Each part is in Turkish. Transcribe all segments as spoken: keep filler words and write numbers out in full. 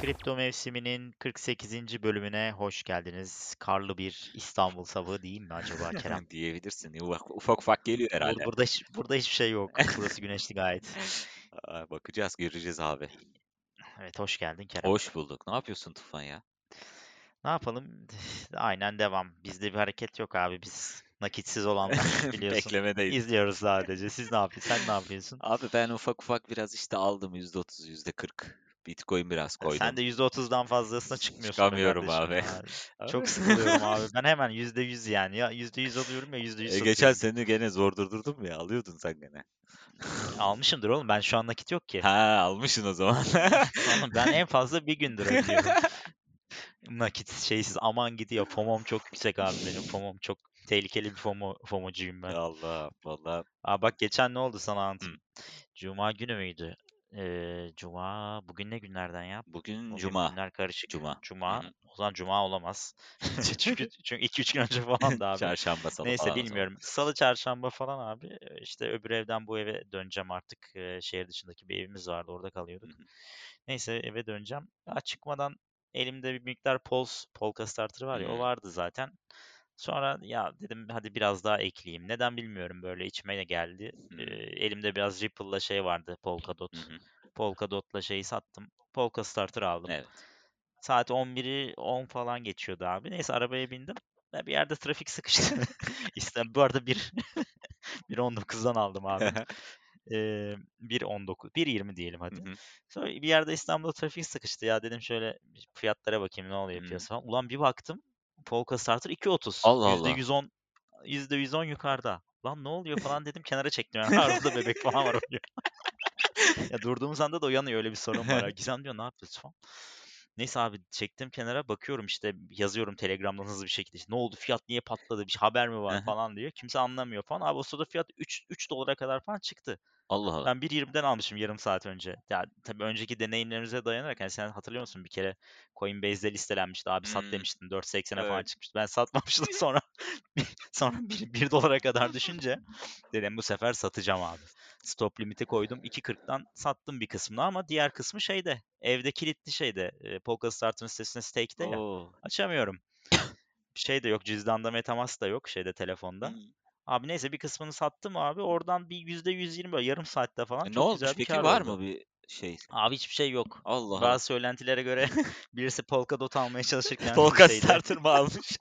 Kripto mevsiminin kırk sekizinci bölümüne hoş geldiniz. Karlı bir İstanbul sabahı diyeyim mi acaba Kerem? Diyebilirsin. Ufak, ufak ufak geliyor herhalde. Burada, burada hiçbir şey yok. Burası güneşli gayet. Bakacağız, göreceğiz abi. Evet, hoş geldin Kerem. Hoş bulduk. Ne yapıyorsun Tufan ya? Ne yapalım? Aynen devam. Bizde bir hareket yok abi. Biz nakitsiz olanlar biliyorsun. Beklemedeyiz. İzliyoruz sadece. Siz ne yapıyorsun? Sen ne yapıyorsun? Abi ben ufak ufak biraz işte aldım. yüzde otuz, yüzde kırk. Bitcoin biraz koydum. Sen de yüzde otuzdan fazlasına çıkmıyorsun. Çıkamıyorum abi. abi. Çok sıkılıyorum abi. Ben hemen yüzde yüz yani. Ya yüzde yüz alıyorum ya yüzde yüz satıyorum. E geçen seni gene zor durdurdum ya. Alıyordun sen gene. Almışımdır oğlum. Ben şu an nakit yok ki. Ha, almışsın o zaman. Ben en fazla bir gündür ödüyorum. Nakit şeysiz aman gidiyor. FOMO'm çok yüksek abi benim. FOMO'm çok tehlikeli bir FOMO, FOMO'cuyum ben. Allah vallahi. Aa, bak geçen ne oldu sana anlatayım. Hmm. Cuma günü müydü? Ee, Cuma. Bugün ne günlerden ya? Bugün, Bugün Cuma. Günler karışık. Cuma. Cuma. Hı-hı. O zaman Cuma olamaz. çünkü çünkü iki üç gün önce falan da abi. Çarşamba, salı. Neyse bilmiyorum. Salı, çarşamba falan abi. İşte öbür evden bu eve döneceğim artık. Ee, şehir dışındaki bir evimiz vardı. Orada kalıyorduk. Hı-hı. Neyse eve döneceğim. Daha çıkmadan elimde bir miktar Pols, Polkastarter var ya, hmm. o vardı zaten. Sonra ya dedim hadi biraz daha ekleyeyim. Neden bilmiyorum, böyle içime de geldi. Hmm. Ee, elimde biraz Ripple'la şey vardı, Polkadot. Hmm. Polkadot'la şeyi sattım. Polkastarter aldım. Evet. Saat on biri on falan geçiyordu abi. Neyse arabaya bindim. Bir yerde trafik sıkıştı. işte bu arada bir bir on dokuzdan aldım abi. Ee, bir on dokuz, bir yirmi diyelim hadi. Hı hı. Sonra bir yerde İstanbul'da trafik sıkıştı. Ya dedim şöyle fiyatlara bakayım ne oluyor piyasa falan. Ulan bir baktım Polkastarter iki otuz. Allah Allah. yüzde yüz on yukarıda. Lan ne oluyor falan dedim, kenara çektim. Yani arada bebek falan var. Ya durduğumuz anda da uyanıyor, öyle bir sorun var. Gizem diyor ne yapıyorsun falan. Neyse abi çektim kenara, bakıyorum işte, yazıyorum Telegram'dan hızlı bir şekilde. İşte, ne oldu, fiyat niye patladı, bir haber mi var falan diyor. Kimse anlamıyor falan. Abi o sırada fiyat üç, üç dolara kadar falan çıktı. Allah Allah. Ben bir yirmiden almışım yarım saat önce. Ya tabii önceki deneyimlerimize dayanarak, hani sen hatırlıyor musun bir kere Coinbase'de listelenmişti abi, hmm. sat demiştin, dört seksen evet. falan çıkmıştı. Ben satmamıştım sonra sonra bir, bir dolara kadar düşünce dedim bu sefer satacağım abi. Stop limiti koydum. iki kırktan sattım bir kısmını, ama diğer kısmı şeyde, evde kilitli şeyde, e, Polkastarter'ın sitesinde stake'de ya. Oo. Açamıyorum. Şey de yok, cüzdanda MetaMask da yok, şeyde telefonda. Hmm. Abi neyse bir kısmını sattım abi. Oradan bir yüzde yüz yirmi böyle yarım saatte falan. E, ne olmuş peki, var oldu. Mı bir şey? Abi hiçbir şey yok. Allah. Bazı söylentilere göre birisi Polkadot almaya çalışırken Polkastarter mı almış?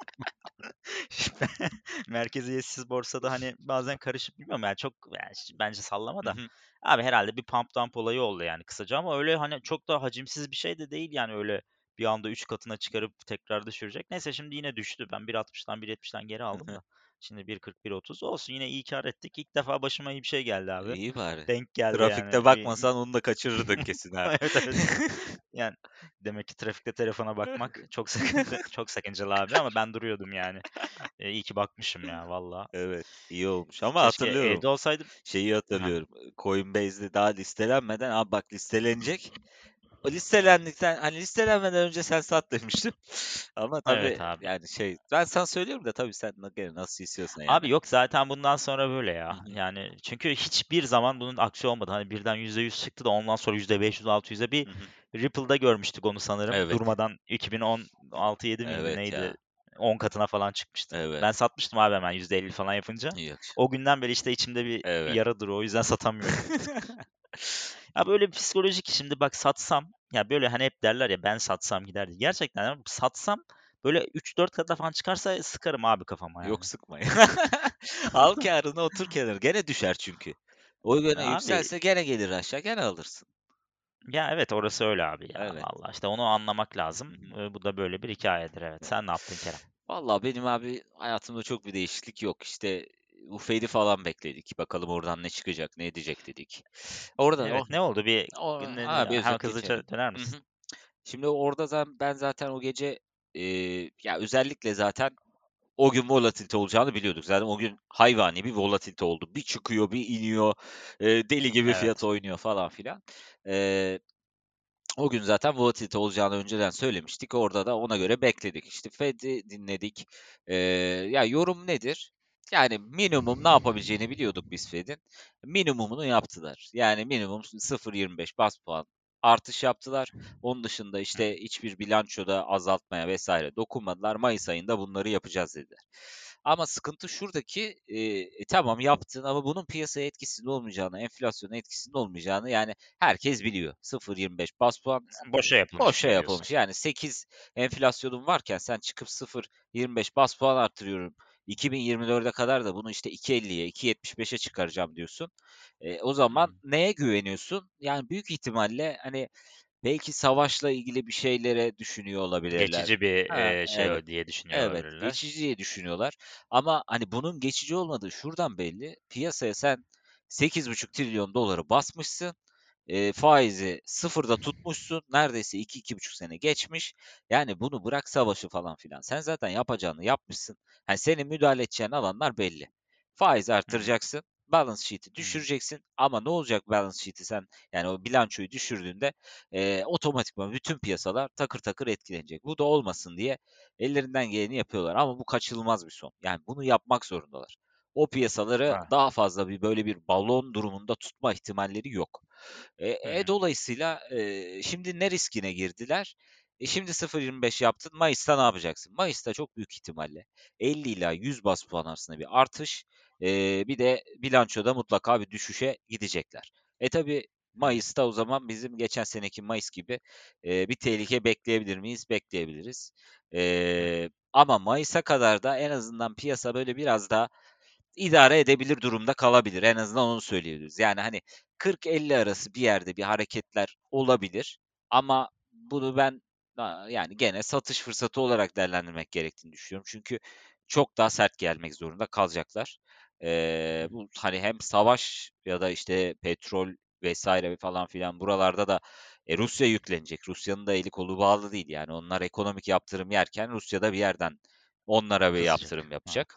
Merkeziyetsiz borsada hani bazen karışıp, bilmiyorum yani çok yani bence sallama da. Hı hı. Abi herhalde bir pump dump olayı oldu yani kısaca, ama öyle hani çok da hacimsiz bir şey de değil yani, öyle bir anda üç katına çıkarıp tekrar düşürecek. Neyse şimdi yine düştü. Ben bir altmıştan bir yetmişten geri aldım da. Şimdi bir kırk bir otuz olsun, yine iyi kar ettik. İlk defa başıma iyi bir şey geldi abi. İyi bari. Denk geldi. Trafikte yani. Bakmasan onu da kaçırırdın kesin abi. Evet, evet. Yani demek ki trafikte telefona bakmak çok sakıncalı, çok sakıncalı abi, ama ben duruyordum yani. Ee, iyi ki bakmışım ya valla. Evet, iyi olmuş ama keşke hatırlıyorum. Evde olsaydım. Şeyi hatırlıyorum. Ha. Coinbase'de daha listelenmeden, abi bak listelenecek. O listelendikten, hani listelenmeden önce sen sat demiştim. Ama tabii evet abi. Yani şey, ben sana söylüyorum da tabii sen nasıl istiyorsan yani. Abi yok zaten bundan sonra böyle ya. Yani çünkü hiçbir zaman bunun aksi olmadı. Hani birden yüzde yüz çıktı da ondan sonra yüzde beş yüz altı yüze bir Ripple'da görmüştük onu sanırım. Evet. Durmadan iki bin on altı yedi miydi evet neydi? Ya. on katına falan çıkmıştı. Evet. Ben satmıştım abi hemen yüzde elli falan yapınca. Yok. O günden beri işte içimde bir evet. yaradır, o yüzden satamıyorum. Ya böyle psikolojik, şimdi bak satsam ya böyle hani hep derler ya ben satsam giderdi. Gerçekten yani satsam böyle üç dört kata falan çıkarsa sıkarım abi kafama yani. Yok sıkma ya. Al kârını, otur kenara. Gene düşer çünkü. O gene abi, yükselse gene gelir aşağı, gene alırsın. Ya evet orası öyle abi ya. Evet. Allah işte onu anlamak lazım. Hı-hı. Bu da böyle bir hikayedir evet. Sen ne yaptın Kerem? Vallahi benim abi hayatımda çok bir değişiklik yok. İşte bu Fed'i falan bekledik. Bakalım oradan ne çıkacak, ne edecek dedik. Oradan evet, o... ne oldu? Bir hızlıca döner misin? Hı-hı. Şimdi orada zaten, ben zaten o gece e, ya özellikle zaten o gün volatilite olacağını biliyorduk. Zaten o gün hayvani bir volatilite oldu. Bir çıkıyor, bir iniyor. E, deli gibi evet. fiyat oynuyor falan filan. E, o gün zaten volatilite olacağını önceden söylemiştik. Orada da ona göre bekledik. İşte Fed'i dinledik. E, ya yorum nedir? Yani minimum ne yapabileceğini biliyorduk biz Fed'in. Minimumunu yaptılar. Yani minimum sıfır virgül yirmi beş bas puan artış yaptılar. Onun dışında işte hiçbir bilançoda azaltmaya vesaire dokunmadılar. Mayıs ayında bunları yapacağız dediler. Ama sıkıntı şuradaki e, tamam yaptın ama bunun piyasaya etkisinin olmayacağını, enflasyonun etkisinin olmayacağını yani herkes biliyor. sıfır virgül yirmi beş bas puan boşa yapılmış. Boşa yapılmış. Yani sekiz enflasyonun varken sen çıkıp sıfır virgül yirmi beş bas puan artırıyorum. iki bin yirmi dörde kadar da bunu işte iki elliye, iki yetmiş beşe çıkaracağım diyorsun. E, o zaman neye güveniyorsun? Yani büyük ihtimalle hani belki savaşla ilgili bir şeylere düşünüyor olabilirler. Geçici bir ha, e, şey evet. diye düşünüyorlar. Evet, olabilirler. Geçici diye düşünüyorlar. Ama hani bunun geçici olmadığı şuradan belli. Piyasaya sen sekiz virgül beş trilyon doları basmışsın. E, faizi sıfırda tutmuşsun. Neredeyse iki iki buçuk sene geçmiş. Yani bunu bırak savaşı falan filan. Sen zaten yapacağını yapmışsın. Yani senin müdahale edeceğin alanlar belli. Faiz artıracaksın. Balance sheet'i düşüreceksin ama ne olacak balance sheet'i sen yani o bilançoyu düşürdüğünde e, otomatikman bütün piyasalar takır takır etkilenecek. Bu da olmasın diye ellerinden geleni yapıyorlar ama bu kaçınılmaz bir son. Yani bunu yapmak zorundalar. O piyasaları ha. daha fazla bir böyle bir balon durumunda tutma ihtimalleri yok. E, e, dolayısıyla e, şimdi ne riskine girdiler? E şimdi sıfır virgül yirmi beş yaptın. Mayıs'ta ne yapacaksın? Mayıs'ta çok büyük ihtimalle elli ila yüz baz puan arasında bir artış. Ee, bir de bilançoda mutlaka bir düşüşe gidecekler. E tabi Mayıs'ta o zaman bizim geçen seneki Mayıs gibi e, bir tehlike bekleyebilir miyiz? Bekleyebiliriz. E, ama Mayıs'a kadar da en azından piyasa böyle biraz daha idare edebilir durumda kalabilir. En azından onu söyleyebiliriz. Yani hani kırk elli arası bir yerde bir hareketler olabilir. Ama bunu ben yani gene satış fırsatı olarak değerlendirmek gerektiğini düşünüyorum. Çünkü çok daha sert gelmek zorunda kalacaklar. Ee, bu hani hem savaş ya da işte petrol vesaire falan filan buralarda da e, Rusya yüklenecek. Rusya'nın da eli kolu bağlı değil yani onlar ekonomik yaptırım yerken Rusya'da bir yerden onlara bir yaptırım yapacak.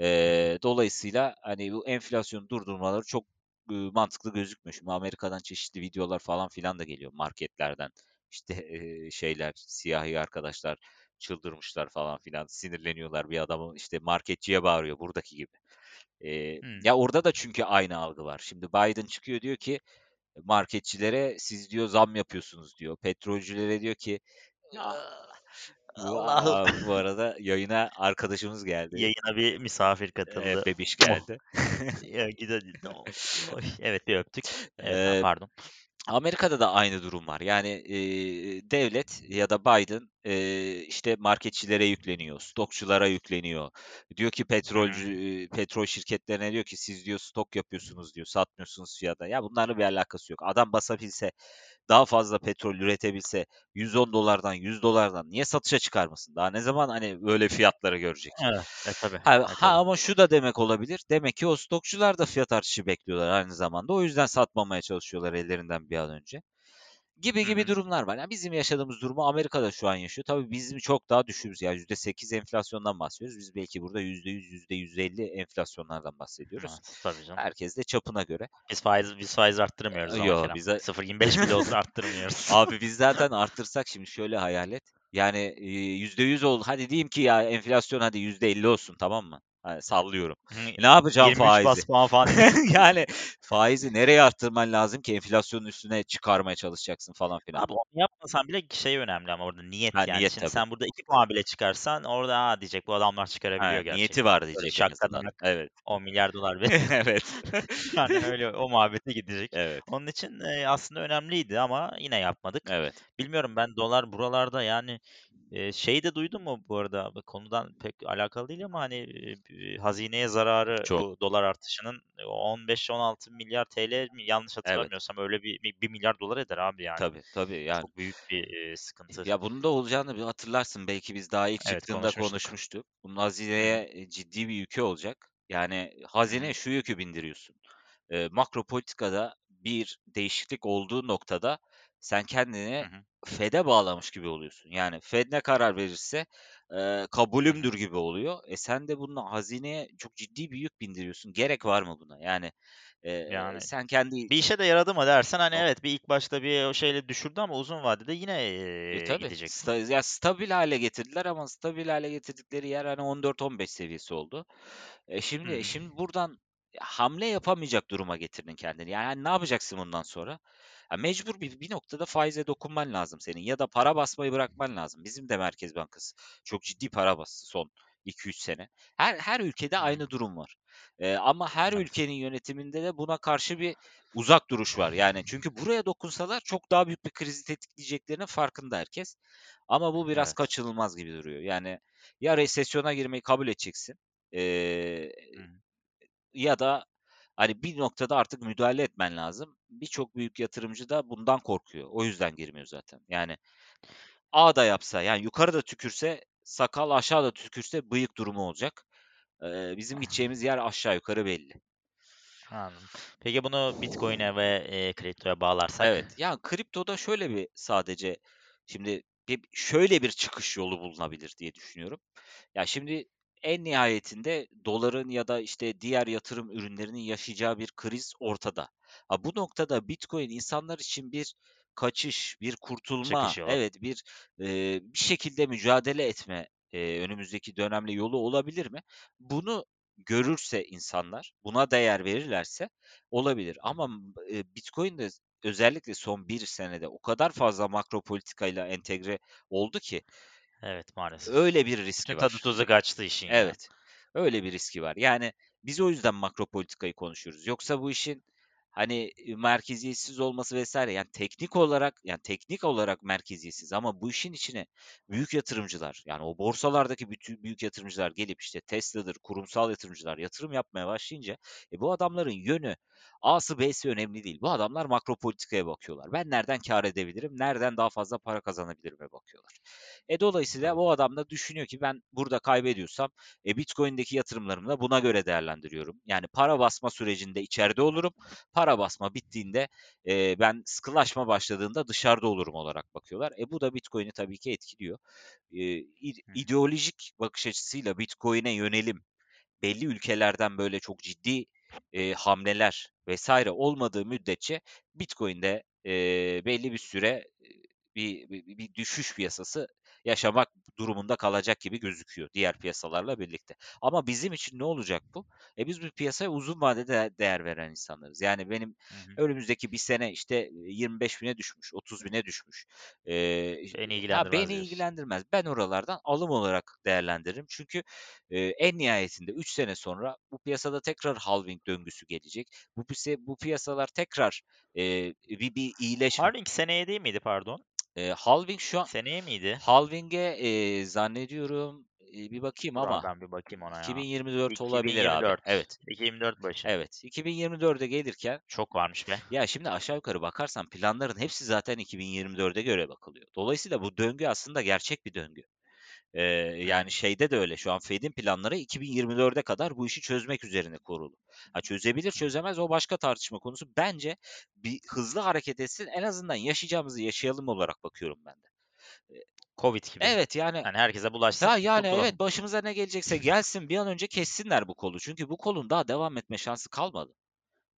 Ee, dolayısıyla hani bu enflasyonu durdurmaları çok e, mantıklı gözükmüyor. Şimdi Amerika'dan çeşitli videolar falan filan da geliyor marketlerden. İşte e, şeyler siyahi arkadaşlar çıldırmışlar falan filan sinirleniyorlar bir adamı işte marketçiye bağırıyor buradaki gibi. Ee, hmm. Ya orada da çünkü aynı algı var. Şimdi Biden çıkıyor diyor ki marketçilere siz diyor zam yapıyorsunuz diyor. Petrolcülere diyor ki Allah bu arada yayına arkadaşımız geldi. Yayına bir misafir katıldı. Ee, bebiş geldi. Evet bir öptük. Evet, pardon. Amerika'da da aynı durum var. Yani e, devlet ya da Biden e, işte marketçilere yükleniyor, stokçulara yükleniyor. Diyor ki petrolcü, petrol şirketlerine diyor ki siz diyor stok yapıyorsunuz diyor, satmıyorsunuz fiyata. Ya bunlarla bir alakası yok. Adam basabilse, daha fazla petrol üretebilse yüz on dolardan, yüz dolardan niye satışa çıkarmasın? Daha ne zaman hani böyle fiyatları görecek? Evet, e, tabii. Ha, e, tabii. Ha ama şu da demek olabilir. Demek ki o stokçular da fiyat artışı bekliyorlar aynı zamanda. O yüzden satmamaya çalışıyorlar ellerinden bir an önce. Gibi gibi Hı-hı. durumlar var. Yani bizim yaşadığımız durumu Amerika'da şu an yaşıyor. Tabii bizim çok daha düşüğümüz. Yani yüzde sekiz enflasyondan bahsediyoruz. Biz belki burada yüzde yüz, yüzde yüz elli enflasyonlardan bahsediyoruz. Ha, tabii canım. Herkes de çapına göre. Biz faiz, biz faiz arttırmıyoruz. Ee, yok. Bize... sıfır virgül yirmi beş bile olsa arttırmıyoruz. Abi biz zaten arttırsak şimdi şöyle hayal et. Yani yüzde yüz oldu. Hadi diyeyim ki ya enflasyon hadi yüzde elli olsun tamam mı? Yani sallıyorum. Ne yapacağım faizi? yirmi üç bas puan falan. Yani faizi nereye arttırman lazım ki enflasyonun üstüne çıkarmaya çalışacaksın falan filan. Abi onu yapmasan bile şey önemli ama orada niyet ha, yani. Niyet, şimdi tabii. Sen burada iki puan bile çıkarsan orada ha diyecek bu adamlar çıkarabiliyor ha, gerçekten. Niyeti var diyecek. Şakadan. Evet. on milyar dolar ve evet. Yani öyle o muhabbete gidecek. Evet. Onun için aslında önemliydi ama yine yapmadık. Evet. Bilmiyorum ben dolar buralarda yani şeyi de duydun mu bu arada konudan pek alakalı değil ama hani hazineye zararı çok. Bu dolar artışının on beş on altı milyar T L mi yanlış hatırlamıyorsam evet. Öyle bir bir milyar dolar eder abi yani. Tabii tabii yani. Çok büyük bir sıkıntı. Ya bunun da olacağını bir hatırlarsın belki biz daha ilk evet, çıktığında konuşmuştuk. konuşmuştuk. Bunun hazineye ciddi bir yükü olacak. Yani hazine şu yükü bindiriyorsun. E, makro politikada bir değişiklik olduğu noktada sen kendini hı hı. Fed'e bağlamış gibi oluyorsun. Yani Fed ne karar verirse e, kabulümdür gibi oluyor. E sen de bununla hazineye çok ciddi bir yük bindiriyorsun. Gerek var mı buna? Yani, e, yani sen kendi... Bir işe de yaradı mı dersen hani o... evet bir ilk başta bir şeyle düşürdü ama uzun vadede yine e, e, gidecek. Sta- ya stabil hale getirdiler ama stabil hale getirdikleri yer hani on dört on beş seviyesi oldu. E şimdi hı. şimdi buradan hamle yapamayacak duruma getirdin kendini. Yani ne yapacaksın bundan sonra? Ya mecbur bir, bir noktada faize dokunman lazım senin ya da para basmayı bırakman lazım. Bizim de Merkez Bankası çok ciddi para bastı son iki üç sene. Her her ülkede aynı durum var. Ee, ama her ülkenin yönetiminde de buna karşı bir uzak duruş var. Yani çünkü buraya dokunsalar çok daha büyük bir krizi tetikleyeceklerinin farkında herkes. Ama bu biraz evet. kaçınılmaz gibi duruyor. Yani ya resesyona girmeyi kabul edeceksin ee, ya da hani bir noktada artık müdahale etmen lazım. Birçok büyük yatırımcı da bundan korkuyor. O yüzden girmiyor zaten. Yani A da yapsa, yani yukarıda tükürse sakal, aşağıda tükürse bıyık durumu olacak. Ee, bizim gideceğimiz yer aşağı yukarı belli. Anladım. Peki bunu Bitcoin'e ve e, kriptoya bağlarsak? Evet. Yani kriptoda şöyle bir sadece şimdi şöyle bir çıkış yolu bulunabilir diye düşünüyorum. Ya yani şimdi en nihayetinde doların ya da işte diğer yatırım ürünlerinin yaşayacağı bir kriz ortada. Ha, bu noktada Bitcoin insanlar için bir kaçış, bir kurtulma, evet bir e, bir şekilde mücadele etme e, önümüzdeki dönemle yolu olabilir mi? Bunu görürse insanlar, buna değer verirlerse olabilir. Ama e, Bitcoin de özellikle son bir senede o kadar fazla makro politikayla entegre oldu ki. Evet maalesef. Öyle bir riski var. Tadı tuzu kaçtı işin. Evet. Yani. Öyle bir riski var. Yani biz o yüzden makro politikayı konuşuyoruz. Yoksa bu işin hani merkeziyetsiz olması vesaire yani teknik olarak yani teknik olarak merkeziyetsiz ama bu işin içine büyük yatırımcılar yani o borsalardaki bütün büyük yatırımcılar gelip işte Tesla'dır, kurumsal yatırımcılar yatırım yapmaya başlayınca e bu adamların yönü A'sı B'si önemli değil. Bu adamlar makro politikaya bakıyorlar. Ben nereden kar edebilirim? Nereden daha fazla para kazanabilirim'e bakıyorlar. E dolayısıyla bu adam da düşünüyor ki ben burada kaybediyorsam e, Bitcoin'deki yatırımlarımı da buna göre değerlendiriyorum. Yani para basma sürecinde içeride olurum. Para basma bittiğinde e, ben sıkılaşma başladığında dışarıda olurum olarak bakıyorlar. E bu da Bitcoin'i tabii ki etkiliyor. E, ideolojik bakış açısıyla Bitcoin'e yönelim belli ülkelerden böyle çok ciddi E, hamleler vesaire olmadığı müddetçe Bitcoin'de e, belli bir süre e, bir, bir, bir düşüş piyasası yaşamak durumunda kalacak gibi gözüküyor diğer piyasalarla birlikte. Ama bizim için ne olacak bu? E biz bu piyasaya uzun vadede değer veren insanlarız. Yani benim hı hı. önümüzdeki bir sene işte yirmi beş bine düşmüş, otuz bine düşmüş. E, Beni ilgilendirmez. Beni diyorsun. ilgilendirmez. Ben oralardan alım olarak değerlendiririm. Çünkü e, en nihayetinde üç sene sonra bu piyasada tekrar halving döngüsü gelecek. Bu bu piyasalar tekrar e, bir, bir iyileşme. Halving seneye değil miydi pardon? E, halving şu an seneye miydi? Halving'e e, zannediyorum e, bir bakayım Dur ama ben bir bakayım ona iki bin yirmi dört ya. olabilir iki bin yirmi dört. Abi. Evet. iki bin yirmi dört başı. Evet. iki bin yirmi dörde gelirken çok varmış be. Ya şimdi aşağı yukarı bakarsan planların hepsi zaten iki bin yirmi dörde göre bakılıyor. Dolayısıyla bu döngü aslında gerçek bir döngü. Ee, yani şeyde de öyle. Şu an Fed'in planları iki bin yirmi dörde kadar bu işi çözmek üzerine kurulu. Ha, çözebilir çözemez o başka tartışma konusu. Bence bir hızlı hareket etsin. En azından yaşayacağımızı yaşayalım olarak bakıyorum ben de. Covid gibi. Evet yani. Yani herkese bulaşsın. Ya yani tutulalım. Evet başımıza ne gelecekse gelsin bir an önce kessinler bu kolu. Çünkü bu kolun daha devam etme şansı kalmadı.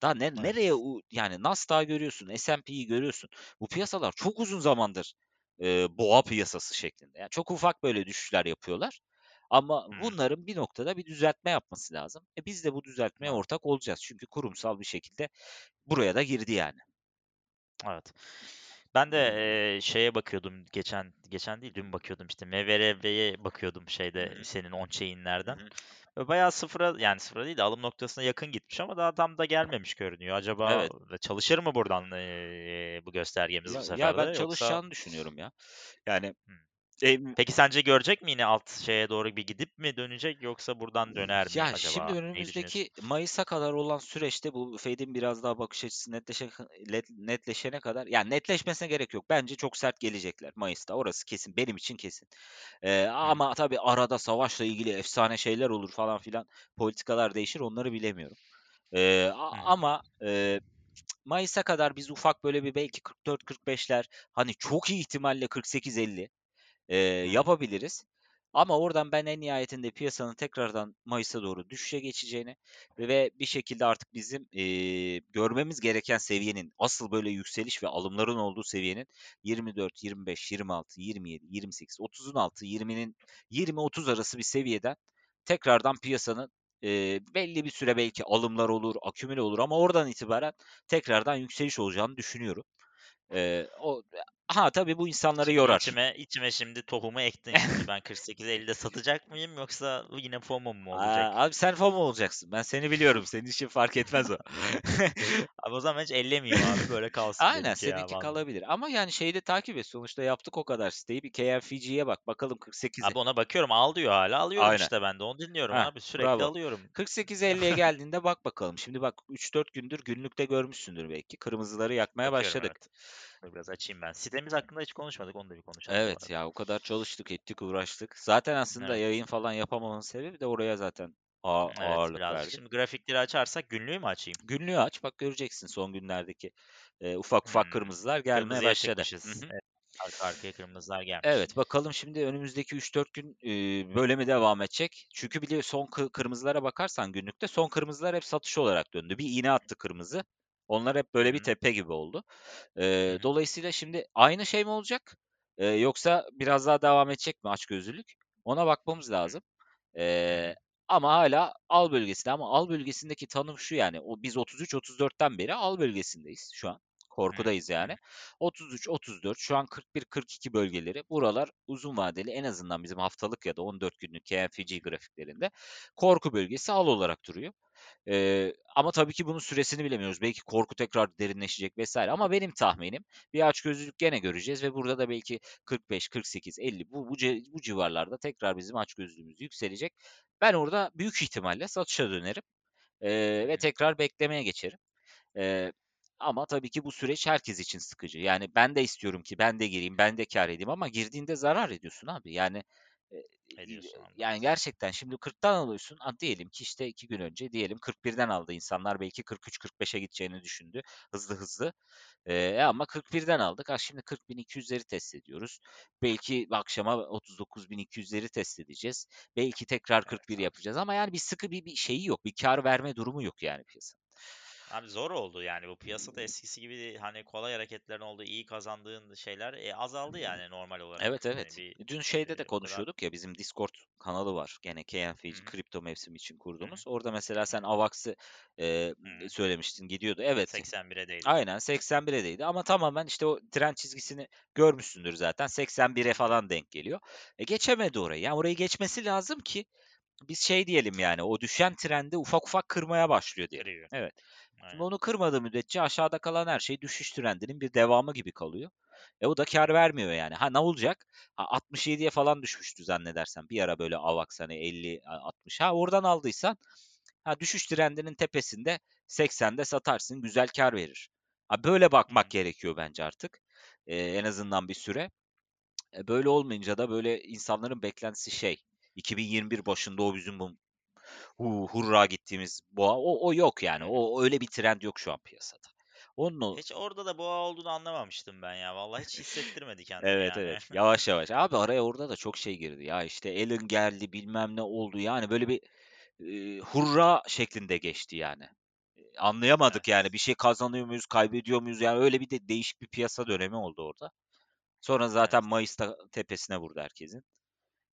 Daha ne, evet. nereye yani Nasdaq'ı görüyorsun, S and P'yi görüyorsun. Bu piyasalar çok uzun zamandır E, boğa piyasası şeklinde. Yani çok ufak böyle düşüşler yapıyorlar. Ama bunların bir noktada bir düzeltme yapması lazım. E biz de bu düzeltmeye ortak olacağız. Çünkü kurumsal bir şekilde buraya da girdi yani. Evet. Ben de e, şeye bakıyordum geçen geçen değil dün bakıyordum işte M V R V'ye bakıyordum şeyde Hı. senin on chain'lerden. Hı. Bayağı sıfıra yani sıfıra değil de alım noktasına yakın gitmiş ama daha tam da gelmemiş görünüyor. Acaba evet. çalışır mı buradan e, bu göstergemiz ya, bu sefer? Ya ben çalışacağını yoksa... düşünüyorum ya. Yani e, peki sence görecek mi yine alt şeye doğru bir gidip mi dönecek yoksa buradan döner mi ya acaba? Ya şimdi önümüzdeki Mayıs'a kadar olan süreçte bu Fed'in biraz daha bakış açısı netleşe, netleşene kadar yani netleşmesine gerek yok. Bence çok sert gelecekler Mayıs'ta. Orası kesin. Benim için kesin. Ee, ama tabii arada savaşla ilgili efsane şeyler olur falan filan. Politikalar değişir. Onları bilemiyorum. Ee, ama e, Mayıs'a kadar biz ufak böyle bir belki kırk dört kırk beşler, hani çok iyi ihtimalle kırk sekiz elli e, yapabiliriz. Ama oradan ben en nihayetinde piyasanın tekrardan Mayıs'a doğru düşüşe geçeceğini ve bir şekilde artık bizim e, görmemiz gereken seviyenin, asıl böyle yükseliş ve alımların olduğu seviyenin yirmi dört, yirmi beş, yirmi altı, yirmi yedi, yirmi sekiz, otuzun altı, yirminin yirmi otuz arası bir seviyeden tekrardan piyasanın e, belli bir süre belki alımlar olur, akümüle olur ama oradan itibaren tekrardan yükseliş olacağını düşünüyorum. E, o Ha tabii bu insanları şimdi yorar. İçime, içime şimdi tohumu ektin. Şimdi ben kırk sekiz ellide satacak mıyım yoksa yine FOMO mu olacak? Aa, abi sen FOMO olacaksın. Ben seni biliyorum. Senin için fark etmez o. Abi o zaman hiç ellemeyeyim abi. Böyle kalsın. Aynen seninki ya, kalabilir. Vallahi. Ama yani şeyi de takip et. Sonuçta yaptık o kadar siteyi. Bir K F C'ye bak. Bakalım kırk sekize. Abi ona bakıyorum. Al diyor hala. Alıyorum. Aynen. İşte ben de onu dinliyorum. Ha, abi sürekli bravo. Alıyorum. kırk sekiz elliye geldiğinde bak bakalım. Şimdi bak üç dört gündür günlükte görmüşsündür belki. Kırmızıları yakmaya bakıyorum, başladık. Evet. Biraz açayım ben. Sitemiz hakkında hiç konuşmadık. Onu da bir konuşalım. Evet ya, o kadar çalıştık, ettik, uğraştık. Zaten aslında evet. Yayın falan yapamamanın sebebi de oraya zaten ağır, evet, ağırlık verdik. Şimdi grafikleri açarsak günlüğü mü açayım? Günlüğü aç. Bak göreceksin son günlerdeki e, ufak ufak hmm. kırmızılar gelmeye başladı. Evet, arka arkaya kırmızılar gelmiş. Evet bakalım şimdi önümüzdeki üç dört gün e, böyle mi devam edecek? Çünkü biliyor son kırmızılara bakarsan günlükte son kırmızılar hep satış olarak döndü. Bir iğne attı kırmızı. Onlar hep böyle bir tepe gibi oldu. Ee, dolayısıyla şimdi aynı şey mi olacak? Ee, yoksa biraz daha devam edecek mi açgözlülük? Ona bakmamız lazım. Ee, ama hala al bölgesinde. Ama al bölgesindeki tanım şu yani. O, biz otuz üç otuz dörtten beri al bölgesindeyiz şu an. Korkudayız yani. otuz üç otuz dört şu an kırk bir kırk iki bölgeleri. Buralar uzun vadeli en azından bizim haftalık ya da on dört günlük K F C grafiklerinde korku bölgesi al olarak duruyor. Ee, ama tabii ki bunun süresini bilemiyoruz. Belki korku tekrar derinleşecek vesaire. Ama benim tahminim bir açgözlülük gene göreceğiz ve burada da belki kırk beş kırk sekiz elli bu, bu, bu civarlarda tekrar bizim açgözlülüğümüz yükselecek. Ben orada büyük ihtimalle satışa dönerim ee, ve tekrar beklemeye geçerim. Ee, ama tabii ki bu süreç herkes için sıkıcı. Yani ben de istiyorum ki ben de gireyim, ben de kar edeyim ama girdiğinde zarar ediyorsun abi. Yani Yani gerçekten şimdi kırktan alıyorsun. Diyelim ki işte iki gün önce diyelim kırk birden aldı insanlar. Belki kırk üç kırk beşe gideceğini düşündü. Hızlı hızlı. Ee, ama kırk birden aldık. Ha, şimdi kırk bin iki yüzleri test ediyoruz. Belki akşama otuz dokuz bin iki yüzleri test edeceğiz. Belki tekrar kırk bir yapacağız. Ama yani bir sıkı bir, bir şeyi yok. Bir kar verme durumu yok yani piyasanın. Abi zor oldu yani bu piyasada eskisi gibi hani kolay hareketlerin olduğu, iyi kazandığın şeyler e, azaldı yani normal olarak. Evet evet. Yani bir, dün şeyde de konuşuyorduk kadar... ya bizim Discord kanalı var. Gene K N F kripto mevsim için kurduğumuz. Hı-hı. Orada mesela sen Avax'ı e, söylemiştin gidiyordu. Evet. seksen biredeydi. Aynen seksen biredeydi ama tamamen işte o trend çizgisini görmüşsündür zaten. seksen bire falan denk geliyor. E, geçemedi orayı. Yani orayı geçmesi lazım ki biz şey diyelim yani o düşen trendi ufak ufak kırmaya başlıyor diye. Evet. Şimdi onu kırmadığı müddetçe aşağıda kalan her şey düşüş trendinin bir devamı gibi kalıyor. E o da kar vermiyor yani. Ha ne olacak? Ha, altmış yediye falan düşmüştü zannedersen. Bir ara böyle Avax hani elli altmış. Ha oradan aldıysan ha düşüş trendinin tepesinde seksende satarsın. Güzel kar verir. Ha böyle bakmak gerekiyor bence artık. E, en azından bir süre. E, böyle olmayınca da böyle insanların beklentisi şey. iki bin yirmi bir başında o bizim bu hu, hurra gittiğimiz boğa o, o yok yani. O öyle bir trend yok şu an piyasada. Onun hiç orada da boğa olduğunu anlamamıştım ben ya. Vallahi hiç hissettirmedi kendini. Evet yani. Evet. Yavaş yavaş. Abi araya orada da çok şey girdi. Ya işte Elon geldi, bilmem ne oldu. Yani böyle bir e, hurra şeklinde geçti yani. Anlayamadık evet. Yani bir şey kazanıyor muyuz, kaybediyor muyuz? Yani öyle bir de değişik bir piyasa dönemi oldu orada. Sonra zaten evet. Mayıs'ta tepesine vurdu herkesin.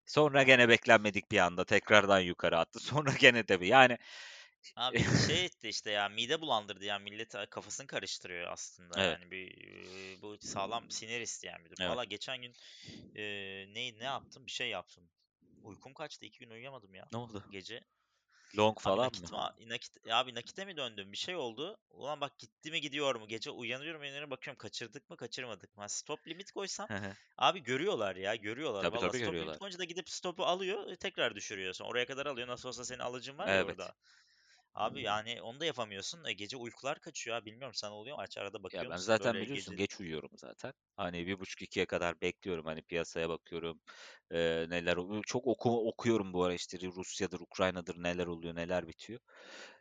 Sonra gene beklenmedik bir anda tekrardan yukarı attı. Sonra gene tabii yani. Abi şey etti işte ya mide bulandırdı ya millet kafasını karıştırıyor aslında. Evet. Yani bir bu sağlam sinir isteyen bir durum. Evet. Valla geçen gün e, ne ne yaptım bir şey yaptım. Uykum kaçtı iki gün uyuyamadım ya. Ne oldu? Gece. Long falan abi, nakit mı? Abi, nakit, abi nakite mi döndüm? Bir şey oldu. Ulan bak gitti mi gidiyor mu? Gece uyanıyorum uyanıyorum bakıyorum kaçırdık mı kaçırmadık mı? Stop limit koysam abi görüyorlar ya görüyorlar. Tabii, vallahi tabii stop görüyorlar. Limit koyunca da gidip stopu alıyor tekrar düşürüyorsun. Oraya kadar alıyor. Nasıl olsa senin alıcın var evet. Ya orada. Abi yani onu da yapamıyorsun. E, gece uykular kaçıyor. Bilmiyorum sana oluyor mu? Aç arada bakıyor ya ben musun? Zaten böyle biliyorsun gece... geç uyuyorum zaten. Hani bir buçuk ikiye kadar bekliyorum. Hani piyasaya bakıyorum. E, neler oluyor. Çok oku, okuyorum bu ara işte Rusya'dır, Ukrayna'dır neler oluyor, neler bitiyor.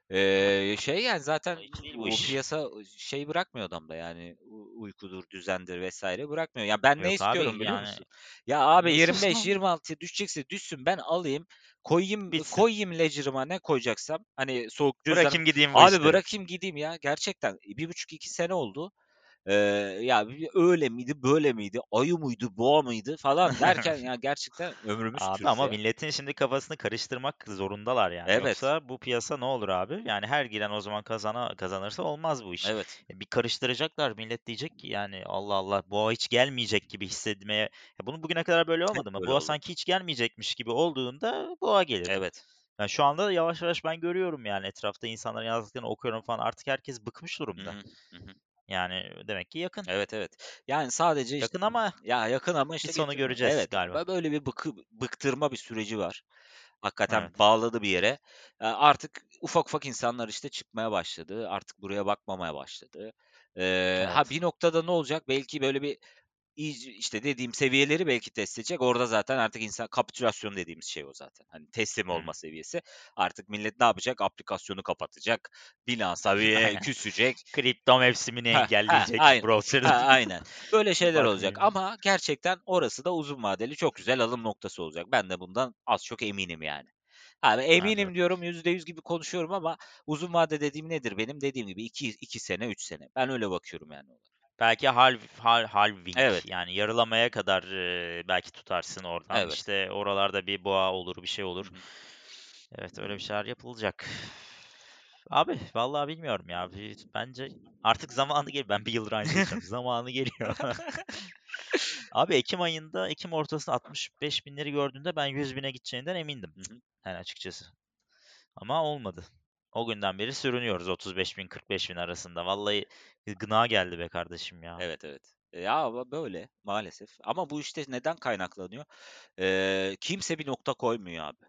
E, şey yani zaten bu piyasa şey bırakmıyor adamda yani uykudur, düzendir vesaire bırakmıyor. Ya ben Yok ne istiyorum abi, biliyor yani... musun? Ya abi yirmi beş yirmi altı düşecekse düşsün ben alayım. Koyayım Bitsin. koyayım ledger'ıma ne koyacaksam. Hani soğuk cüzdanım. Bırakayım gideyim. Abi işte. bırakayım gideyim ya. Gerçekten bir buçuk iki sene oldu. Ee, ya öyle miydi böyle miydi? Ayı mıydı boğa mıydı falan derken ya gerçekten ömrümüz abi ama ya. Milletin şimdi kafasını karıştırmak zorundalar yani. Evet. Yoksa bu piyasa ne olur abi? Yani her giren o zaman kazana kazanırsa olmaz bu iş. Evet. Bir karıştıracaklar millet diyecek ki yani Allah Allah boğa hiç gelmeyecek gibi hissetmeye. Ya bunu bugüne kadar böyle olmadı mı? Boğa oldu. Sanki hiç gelmeyecekmiş gibi olduğunda boğa gelir. Evet. Yani şu anda yavaş yavaş ben görüyorum yani etrafta insanların yazdıklarını okuyorum falan artık herkes bıkmış durumda. Hı hı. Yani demek ki yakın. Evet evet. Yani sadece yakın işte, ama ya yakın ama işte sonu göreceğiz evet, galiba. Böyle bir bıkı, bıktırma bir süreci var. Hakikaten evet. Bağladı bir yere. Artık ufak ufak insanlar işte çıkmaya başladı. Artık buraya bakmamaya başladı. Ee, evet. Ha bir noktada ne olacak? Belki böyle bir işte dediğim seviyeleri belki test edecek. Orada zaten artık insan kapitülasyon dediğimiz şey o zaten. Hani teslim olma seviyesi. Artık millet ne yapacak? Aplikasyonu kapatacak. Binance'a küsecek. Kripto mevsimini engelleyecek. Ha, aynen. Ha, aynen. Böyle şeyler olacak. Ama gerçekten orası da uzun vadeli çok güzel alım noktası olacak. Ben de bundan az çok eminim yani. Abi eminim Anladım. diyorum yüzde yüz gibi konuşuyorum ama uzun vade dediğim nedir? Benim dediğim gibi iki sene üç sene. Ben öyle bakıyorum yani. Belki halv, halv, halving evet. Yani yarılamaya kadar e, belki tutarsın oradan. Evet. İşte oralarda bir boğa olur bir şey olur. Hı-hı. Evet öyle bir şeyler yapılacak. Abi vallahi bilmiyorum ya. Bence artık zamanı geliyor. Ben bir yıldır aynı yaşıyorum. Zamanı geliyor. Abi Ekim ayında Ekim ortasında altmış beş binleri gördüğümde ben yüz bine gideceğinden emindim. Hı-hı. Yani açıkçası. Ama olmadı. O günden beri sürünüyoruz otuz beş bin kırk beş bin arasında. Vallahi gına geldi be kardeşim ya. Evet evet. Ya böyle maalesef. Ama bu işte neden kaynaklanıyor? Ee, kimse bir nokta koymuyor abi.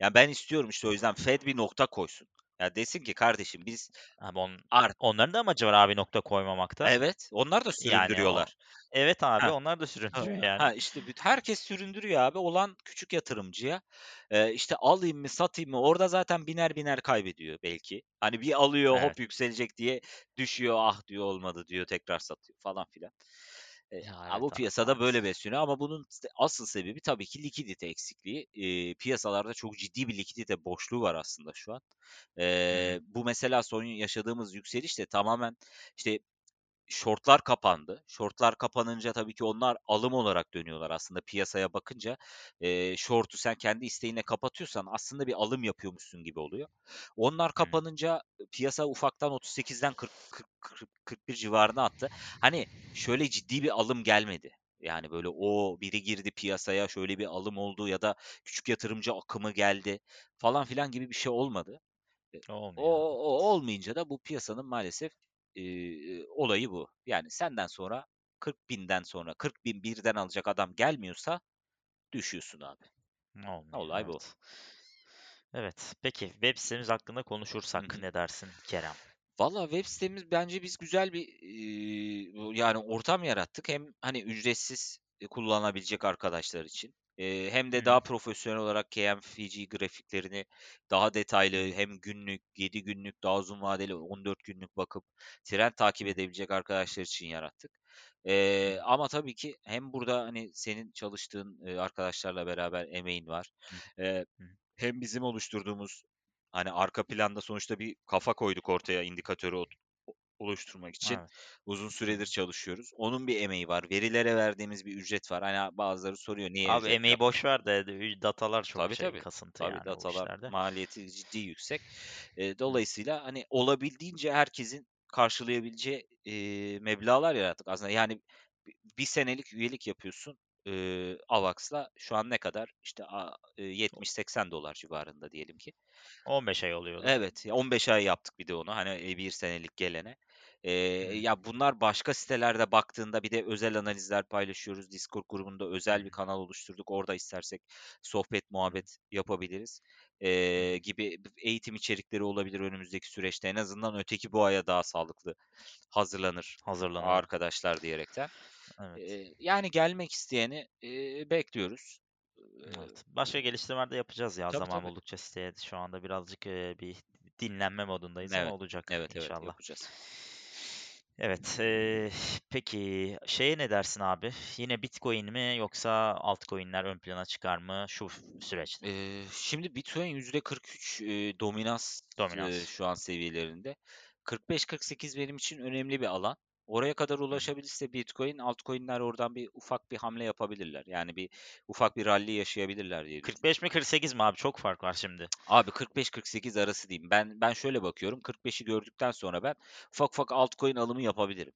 Ya ben istiyorum işte o yüzden Fed bir nokta koysun. Ya desin ki kardeşim biz abi on, art onların da amacı var abi nokta koymamakta. Evet. Onlar da süründürüyorlar. Yani o, evet abi ha. onlar da süründürüyor yani. Ha işte herkes süründürüyor abi olan küçük yatırımcıya. Ee, işte alayım mı satayım mı orada zaten biner biner kaybediyor belki. Hani bir alıyor evet. hop yükselecek diye düşüyor ah diyor olmadı diyor tekrar satıyor falan filan. Ee, ya, abi evet, bu piyasada abi. Böyle besleniyor ama bunun asıl sebebi tabii ki likidite eksikliği. Ee, piyasalarda çok ciddi bir likidite boşluğu var aslında şu an. Ee, hmm. Bu mesela son yaşadığımız yükseliş de tamamen işte shortlar kapandı. Shortlar kapanınca tabii ki onlar alım olarak dönüyorlar aslında piyasaya bakınca. E, short'u sen kendi isteğine kapatıyorsan aslında bir alım yapıyormuşsun gibi oluyor. Onlar kapanınca piyasa ufaktan otuz sekizden kırk, kırk, kırk, kırk bir civarına attı. Hani şöyle ciddi bir alım gelmedi. Yani böyle o biri girdi piyasaya şöyle bir alım oldu ya da küçük yatırımcı akımı geldi falan filan gibi bir şey olmadı. O, o olmayınca da bu piyasanın maalesef E, olayı bu. Yani senden sonra kırk binden sonra kırk bin birden alacak adam gelmiyorsa düşüyorsun abi. Olmuyor, olay evet. bu. Evet. Peki web sitemiz hakkında konuşursak ne dersin Kerem? Valla web sitemiz bence biz güzel bir e, yani ortam yarattık. Hem hani ücretsiz kullanabilecek arkadaşlar için. Hem de daha profesyonel olarak K M F G grafiklerini daha detaylı hem günlük, yedi günlük, daha uzun vadeli on dört günlük bakıp trend takip edebilecek arkadaşlar için yarattık. Ee, ama tabii ki hem burada hani senin çalıştığın arkadaşlarla beraber emeğin var. Ee, hem bizim oluşturduğumuz hani arka planda sonuçta bir kafa koyduk ortaya indikatörü oluşturmak için evet. uzun süredir çalışıyoruz. Onun bir emeği var. Verilere verdiğimiz bir ücret var. Hani bazıları soruyor niye? Abi emeği yap? boş ver de datalar çok tabii, şey tabii. kasıntı tabii, yani. Datalar maliyeti ciddi yüksek. E, dolayısıyla hani olabildiğince herkesin karşılayabileceği e, meblağlar yarattık aslında. Yani bir senelik üyelik yapıyorsun e, Avax'la şu an ne kadar? İşte e, yetmiş seksen dolar civarında diyelim ki. on beş ay oluyor. Evet. on beş ay yaptık bir de onu. Hani bir senelik gelene. Ee, ya bunlar başka sitelerde baktığında, bir de özel analizler paylaşıyoruz. Discord grubunda özel bir kanal oluşturduk. Orada istersek sohbet, muhabbet yapabiliriz. Ee, gibi eğitim içerikleri olabilir önümüzdeki süreçte. En azından öteki bu aya daha sağlıklı hazırlanır, hazırlanır. arkadaşlar diyerekten. Evet. Ee, yani gelmek isteyeni e, bekliyoruz. Evet. Başka geliştirmeler de yapacağız ya, tabii, zaman tabii. buldukça siteye. Şu anda birazcık e, bir dinlenme modundayız, evet. ama olacak evet, inşallah. Evet, yapacağız. Evet, e, peki şeye ne dersin abi? Yine Bitcoin mi yoksa altcoinler ön plana çıkar mı şu süreçte? E, şimdi Bitcoin yüzde kırk üç e, dominans, dominans. E, şu an seviyelerinde. kırk beş kırk sekiz benim için önemli bir alan. Oraya kadar ulaşabilirse Bitcoin, altcoinler oradan bir ufak bir hamle yapabilirler. Yani bir ufak bir rally yaşayabilirler diye. kırk beş mi kırk sekiz mi abi? Çok fark var şimdi. Abi kırk beş kırk sekiz arası diyeyim. Ben ben şöyle bakıyorum. kırk beşi gördükten sonra ben ufak ufak altcoin alımı yapabilirim.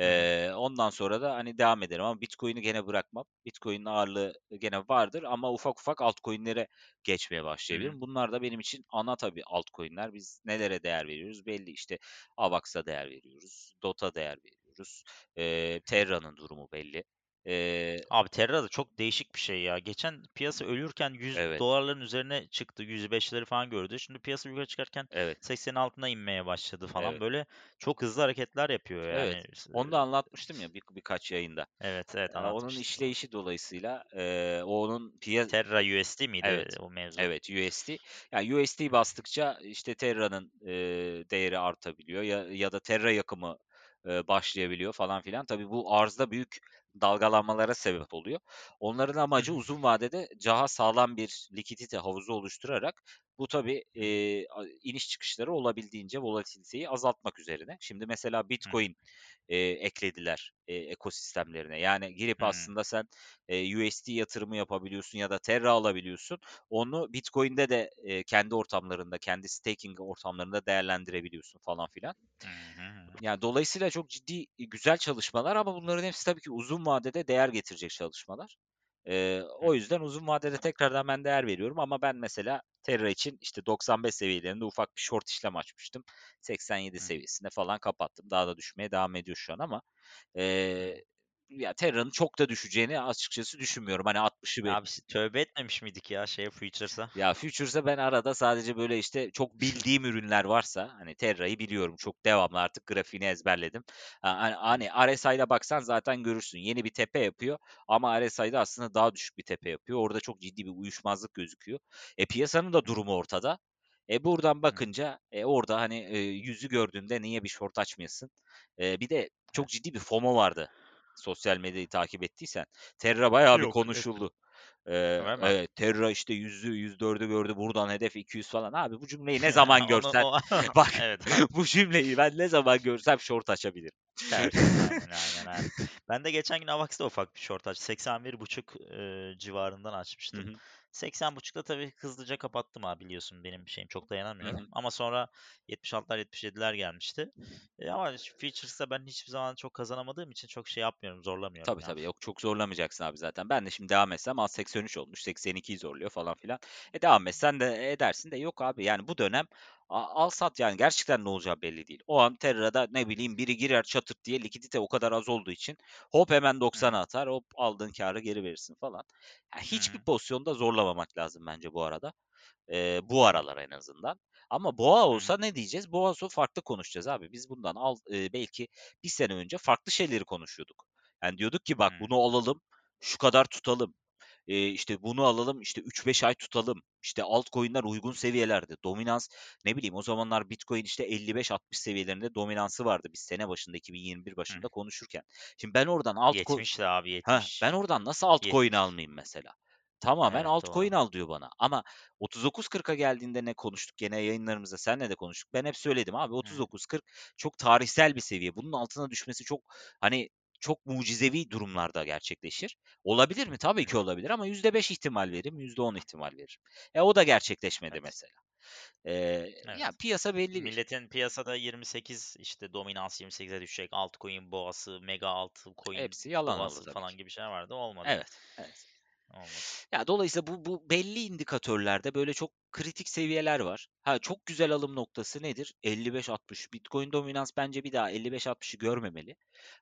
Ee, ondan sonra da hani devam ederim ama Bitcoin'i gene bırakmam. Bitcoin'in ağırlığı gene vardır ama ufak ufak altcoin'lere geçmeye başlayabilirim. Hı. Bunlar da benim için ana tabii altcoin'ler. Biz nelere değer veriyoruz? Belli, işte Avax'a değer veriyoruz. Dot'a değer veriyoruz. Ee, Terra'nın durumu belli. Ee, Abi Terra da çok değişik bir şey ya. Geçen piyasa ölürken yüz evet. dolarların üzerine çıktı. yüz beşleri falan gördü. Şimdi piyasa yukarı çıkarken evet. seksenin altına inmeye başladı falan. Evet. Böyle çok hızlı hareketler yapıyor yani. Evet. Onu da anlatmıştım ya bir, birkaç yayında. Evet evet anlatmıştım. Onun işleyişi dolayısıyla e, onun piyasa... Terra U S D miydi evet. o mevzu? Evet, U S D. Yani U S D bastıkça işte Terra'nın e, değeri artabiliyor ya, ya da Terra yakımı e, başlayabiliyor falan filan. Tabii bu arzda büyük dalgalanmalara sebep oluyor. Onların amacı uzun vadede daha sağlam bir likidite havuzu oluşturarak bu tabii e, iniş çıkışları olabildiğince volatiliteyi azaltmak üzerine. Şimdi mesela Bitcoin e, eklediler e, ekosistemlerine. Yani girip hmm. aslında sen e, U S D yatırımı yapabiliyorsun ya da Terra alabiliyorsun. Onu Bitcoin'de de e, kendi ortamlarında, kendi staking ortamlarında değerlendirebiliyorsun falan filan. Hmm. Yani dolayısıyla çok ciddi, güzel çalışmalar ama bunların hepsi tabii ki uzun vadede değer getirecek çalışmalar. Ee, o yüzden uzun vadede tekrardan ben değer veriyorum ama ben mesela Terra için işte doksan beş seviyelerinde ufak bir short işlem açmıştım. seksen yedi hmm. seviyesinde falan kapattım. Daha da düşmeye devam ediyor şu an ama e, ya Terra'nın çok da düşeceğini açıkçası düşünmüyorum. Hani altmışı bir... Abi tövbe etmemiş miydik ya şeye Futures'a? Ya Futures'a ben arada sadece böyle işte çok bildiğim ürünler varsa, hani Terra'yı biliyorum çok devamlı, artık grafiğini ezberledim. Hani R S I'da baksan zaten görürsün. Yeni bir tepe yapıyor ama R S I'da aslında daha düşük bir tepe yapıyor. Orada çok ciddi bir uyuşmazlık gözüküyor. E piyasanın da durumu ortada. E buradan bakınca e orada hani e, yüzü gördüğünde niye bir short açmayasın? E, bir de çok ciddi bir FOMO vardı. Sosyal medyayı takip ettiysen Terra bayağı Yok, bir konuşuldu. Evet. Ee, evet, Terra işte yüzü yüz dördü gördü, buradan hedef iki yüz falan. Abi bu cümleyi ne zaman görsen bak evet. bu cümleyi ben ne zaman görsem short açabilirim. Evet, aynen, aynen. Ben de geçen gün Avax'da ufak bir short aç seksen bir buçuk e, civarından açmıştım. Hı-hı. seksen buçukta tabii hızlıca kapattım abi, biliyorsun benim şeyim çok dayanamıyorum. Hı-hı. Ama sonra yetmiş altılar yetmiş yediler gelmişti. E, ama Futures'ta ben hiçbir zaman çok kazanamadığım için çok şey yapmıyorum, zorlamıyorum. Tabii yani. tabii yok çok zorlamayacaksın abi zaten. Ben de şimdi devam etsem az seksen üç olmuş, seksen ikiyi zorluyor falan filan. E devam etsen de edersin de yok abi yani bu dönem al sat, yani gerçekten ne olacağı belli değil. O an Terra'da ne bileyim biri girer çatırt diye, likidite o kadar az olduğu için hop hemen doksana atar, hop aldığın karı geri verirsin falan. Yani hiçbir pozisyonda zorlamamak lazım bence bu arada. Ee, bu aralar en azından. Ama boğa olsa ne diyeceğiz? Boğa olsa farklı konuşacağız abi. Biz bundan al, e, belki bir sene önce farklı şeyleri konuşuyorduk. Yani diyorduk ki bak bunu alalım, şu kadar tutalım. Ee, işte bunu alalım, işte üç beş ay tutalım. İşte altcoin'ler uygun seviyelerde. Dominans ne bileyim o zamanlar Bitcoin işte elli beş altmış seviyelerinde dominansı vardı biz sene başında, iki bin yirmi bir başında Hı. konuşurken. Şimdi ben oradan altcoin yetmişti abi, yetmiş. Ha, ben oradan nasıl altcoin almayayım mesela? Tamamen evet, altcoin al diyor bana. Ama otuz dokuz kırka geldiğinde ne konuştuk? Gene yayınlarımızda senle de konuştuk. Ben hep söyledim abi otuz dokuz kırk çok tarihsel bir seviye. Bunun altına düşmesi çok hani çok mucizevi durumlarda gerçekleşir. Olabilir mi? Tabii ki olabilir ama yüzde beş ihtimal veririm, yüzde on ihtimal veririm. E o da gerçekleşmedi evet. mesela. Ee, evet. Ya piyasa belli bir. Milletin piyasada yirmi sekiz işte dominans yirmi sekize düşecek, altcoin boğası, mega altcoin hepsi yalan boğası falan gibi şeyler vardı, olmadı. Evet. Evet. Olmaz. Ya dolayısıyla bu, bu belli indikatörlerde böyle çok kritik seviyeler var. Ha, çok güzel alım noktası nedir? elli beş altmış. Bitcoin dominans bence bir daha elli beş altmışı görmemeli.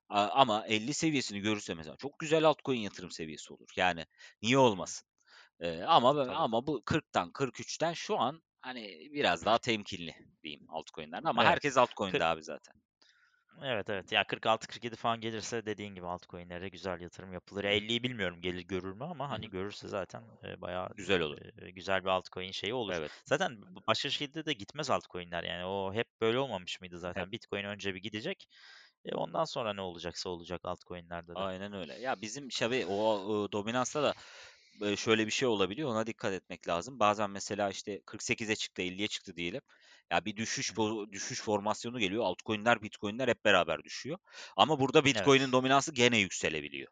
Ama elli seviyesini görürse mesela çok güzel altcoin yatırım seviyesi olur. Yani niye olmasın? Ee, ama Tabii. ama bu kırktan kırk üçten şu an hani biraz daha temkinli diyeyim altcoin'lerden. Ama evet. herkes altcoin'de abi zaten. Evet evet. Ya kırk altı kırk yedi falan gelirse dediğin gibi altcoin'lere güzel yatırım yapılır. elliyi bilmiyorum gelir görür mü ama hani görürse zaten e, bayağı güzel olur. E, güzel bir altcoin şeyi olur. Evet. Zaten başka şekilde de gitmez altcoin'ler. Yani o hep böyle olmamış mıydı zaten? Evet. Bitcoin önce bir gidecek. E, ondan sonra ne olacaksa olacak altcoin'lerde de. Aynen öyle. Ya bizim şabi o, o dominansta da şöyle bir şey olabiliyor. Ona dikkat etmek lazım. Bazen mesela işte kırk sekize çıktı, elliye çıktı diyelim. Ya bir düşüş düşüş formasyonu geliyor. Altcoin'ler, Bitcoin'ler hep beraber düşüyor. Ama burada Bitcoin'in evet. dominansı gene yükselebiliyor.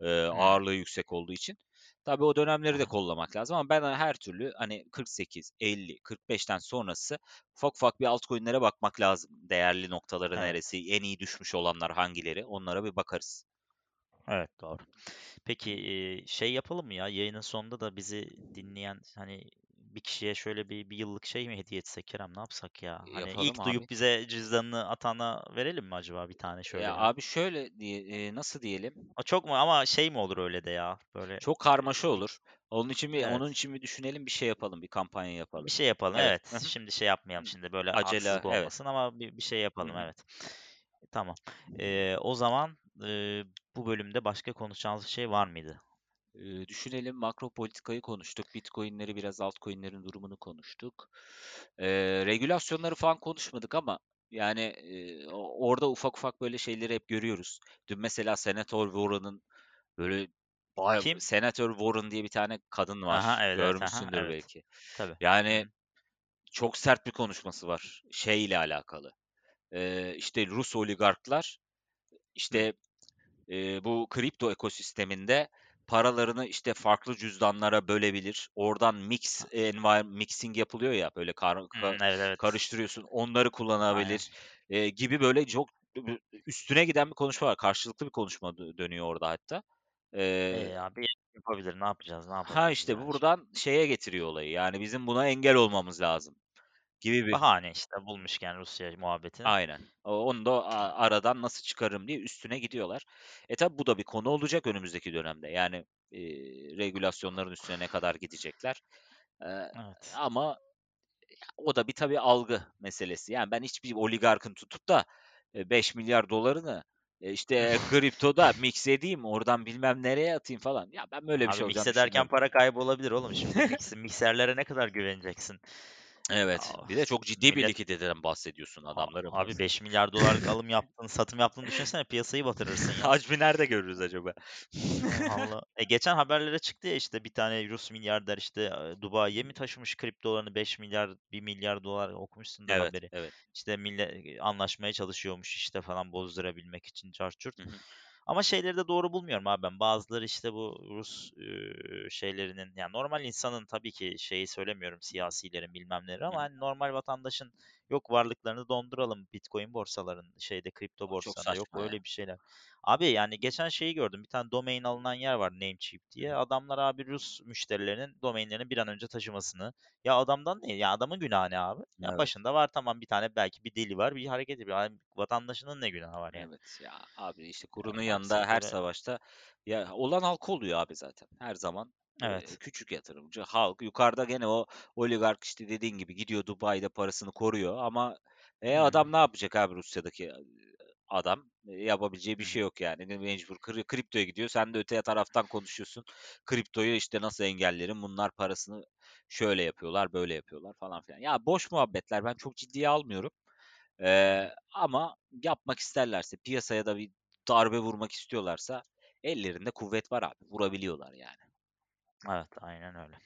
Ee, evet. Ağırlığı yüksek olduğu için. Tabii o dönemleri de kollamak lazım ama ben her türlü hani kırk sekiz, elli, kırk beşten sonrası ufak ufak bir altcoin'lere bakmak lazım. Değerli noktaları evet. neresi, en iyi düşmüş olanlar hangileri? Onlara bir bakarız. Evet doğru. Peki şey yapalım mı ya, yayının sonunda da bizi dinleyen hani bir kişiye şöyle bir, bir yıllık şey mi hediye etsek Kerem, ne yapsak ya? Hani yapalım ilk abi. Duyup bize cüzdanını atana verelim mi acaba bir tane şöyle? Ya abi şöyle diye, nasıl diyelim? A, çok mu ama şey mi olur öyle de ya böyle? Çok karmaşa olur. Onun için bir evet. onun için bir düşünelim, bir şey yapalım, bir kampanya yapalım. Bir şey yapalım evet. evet. Şimdi şey yapmayalım, şimdi böyle acele olmasın evet. ama bir, bir şey yapalım Hı. evet. Tamam. Ee, o zaman e, bu bölümde başka konuşacağımız şey var mıydı? Ee, düşünelim, makro politikayı konuştuk. Bitcoin'leri biraz, altcoin'lerin durumunu konuştuk. Ee, regülasyonları falan konuşmadık ama yani e, orada ufak ufak böyle şeyleri hep görüyoruz. Dün mesela Senatör Warren'ın böyle bayağı, Kim? Senatör Warren diye bir tane kadın var. Aha, evet, görmüşsündür aha, evet. belki. Tabii. Yani çok sert bir konuşması var. Şeyle alakalı. Ee, işte Rus oligarklar işte e, bu kripto ekosisteminde paralarını işte farklı cüzdanlara bölebilir. Oradan mix environment mixing yapılıyor ya böyle kar, kar, hmm, evet, evet. karıştırıyorsun. Onları kullanabilir e, gibi böyle çok üstüne giden bir konuşma var. Karşılıklı bir konuşma dönüyor orada hatta. Ee, e, abi yapabilir. Ne yapacağız? Ne yapacağız? Ha işte yani. Buradan şeye getiriyor olayı. Yani bizim buna engel olmamız lazım. Gibi bir bahane işte bulmuşken Rusya muhabbetini. Aynen. Onu da aradan nasıl çıkarım diye üstüne gidiyorlar. E tabi bu da bir konu olacak önümüzdeki dönemde. Yani e, regülasyonların üstüne ne kadar gidecekler. E, evet. Ama o da bir tabi algı meselesi. Yani ben hiçbir oligarkın tutup da beş milyar dolarını işte kriptoda mix edeyim, oradan bilmem nereye atayım falan. Ya ben böyle bir Abi şey olacağını Mix ederken para kaybolabilir oğlum. Şimdi mikserlere ne kadar güveneceksin? Evet. Aa, bir de çok ciddi bir likiditeden bahsediyorsun adamların. Abi mesela. beş milyar dolarlık alım yaptın, satım yaptın düşünsene, piyasayı batırırsın ya. Hacmi nerede görürüz acaba? Allah. E, geçen haberlere çıktı ya işte bir tane Rus milyarder işte Dubai'ye mi taşımış kriptolarını, beş milyar bir milyar dolar okumuşsun da evet, haberi. Evet. İşte millet anlaşmaya çalışıyormuş işte falan bozdurabilmek için çarçurt. Ama şeyleri de doğru bulmuyorum abi ben. Bazıları işte bu Rus e, şeylerinin, yani normal insanın tabii ki şeyi söylemiyorum, siyasilerin bilmem neleri ama hani normal vatandaşın yok varlıklarını donduralım Bitcoin borsaların şeyde, kripto borsalarında yok öyle ya. Bir şeyler. Abi yani geçen şeyi gördüm, bir tane domain alınan yer var Namecheap diye. Adamlar abi Rus müşterilerinin domainlerini bir an önce taşımasını. Ya adamdan ne? Ya adamın günahı ne abi? Ya evet. Başında var tamam bir tane belki bir deli var bir hareket ediyor. Yani vatandaşının ne günahı var yani? Evet ya abi işte kurunun yanında her savaşta ya olan halk oluyor abi zaten her zaman. Evet. Küçük yatırımcı halk. Yukarıda gene o oligark işte dediğin gibi gidiyor Dubai'de parasını koruyor ama e, adam ne yapacak abi, Rusya'daki adam yapabileceği bir şey yok yani. Mecbur kriptoya gidiyor. Sen de öte taraftan konuşuyorsun. Kriptoyu işte nasıl engellerim? Bunlar parasını şöyle yapıyorlar, böyle yapıyorlar falan filan. Ya boş muhabbetler, ben çok ciddiye almıyorum. Ee, ama yapmak isterlerse, piyasaya da bir darbe vurmak istiyorlarsa ellerinde kuvvet var abi. Vurabiliyorlar yani. Evet, aynen öyle.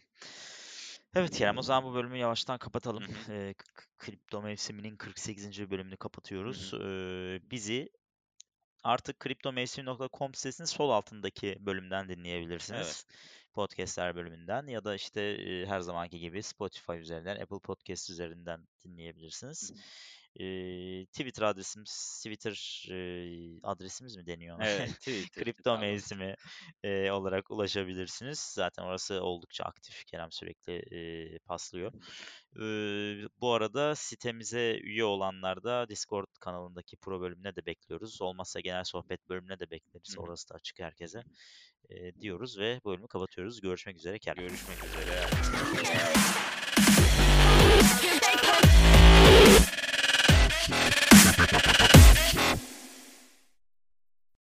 Evet Kerem, o zaman bu bölümü yavaştan kapatalım. E, kripto mevsiminin kırk sekizinci bölümünü kapatıyoruz. E, bizi artık kriptomevsim nokta com sitesinin sol altındaki bölümden dinleyebilirsiniz. Evet. Podcastler bölümünden ya da işte e, her zamanki gibi Spotify üzerinden, Apple Podcast üzerinden dinleyebilirsiniz. Ee, Twitter adresimiz, Twitter e, adresimiz mi deniyor? Evet. Kripto mevsimi e, olarak ulaşabilirsiniz. Zaten orası oldukça aktif. Kerem sürekli e, paslıyor. E, bu arada sitemize üye olanlar da Discord kanalındaki pro bölümüne de bekliyoruz. Olmazsa genel sohbet bölümüne de bekleriz. Hı. Orası da açık herkese e, diyoruz ve bölümü kapatıyoruz. Görüşmek üzere Kerem. Görüşmek üzere.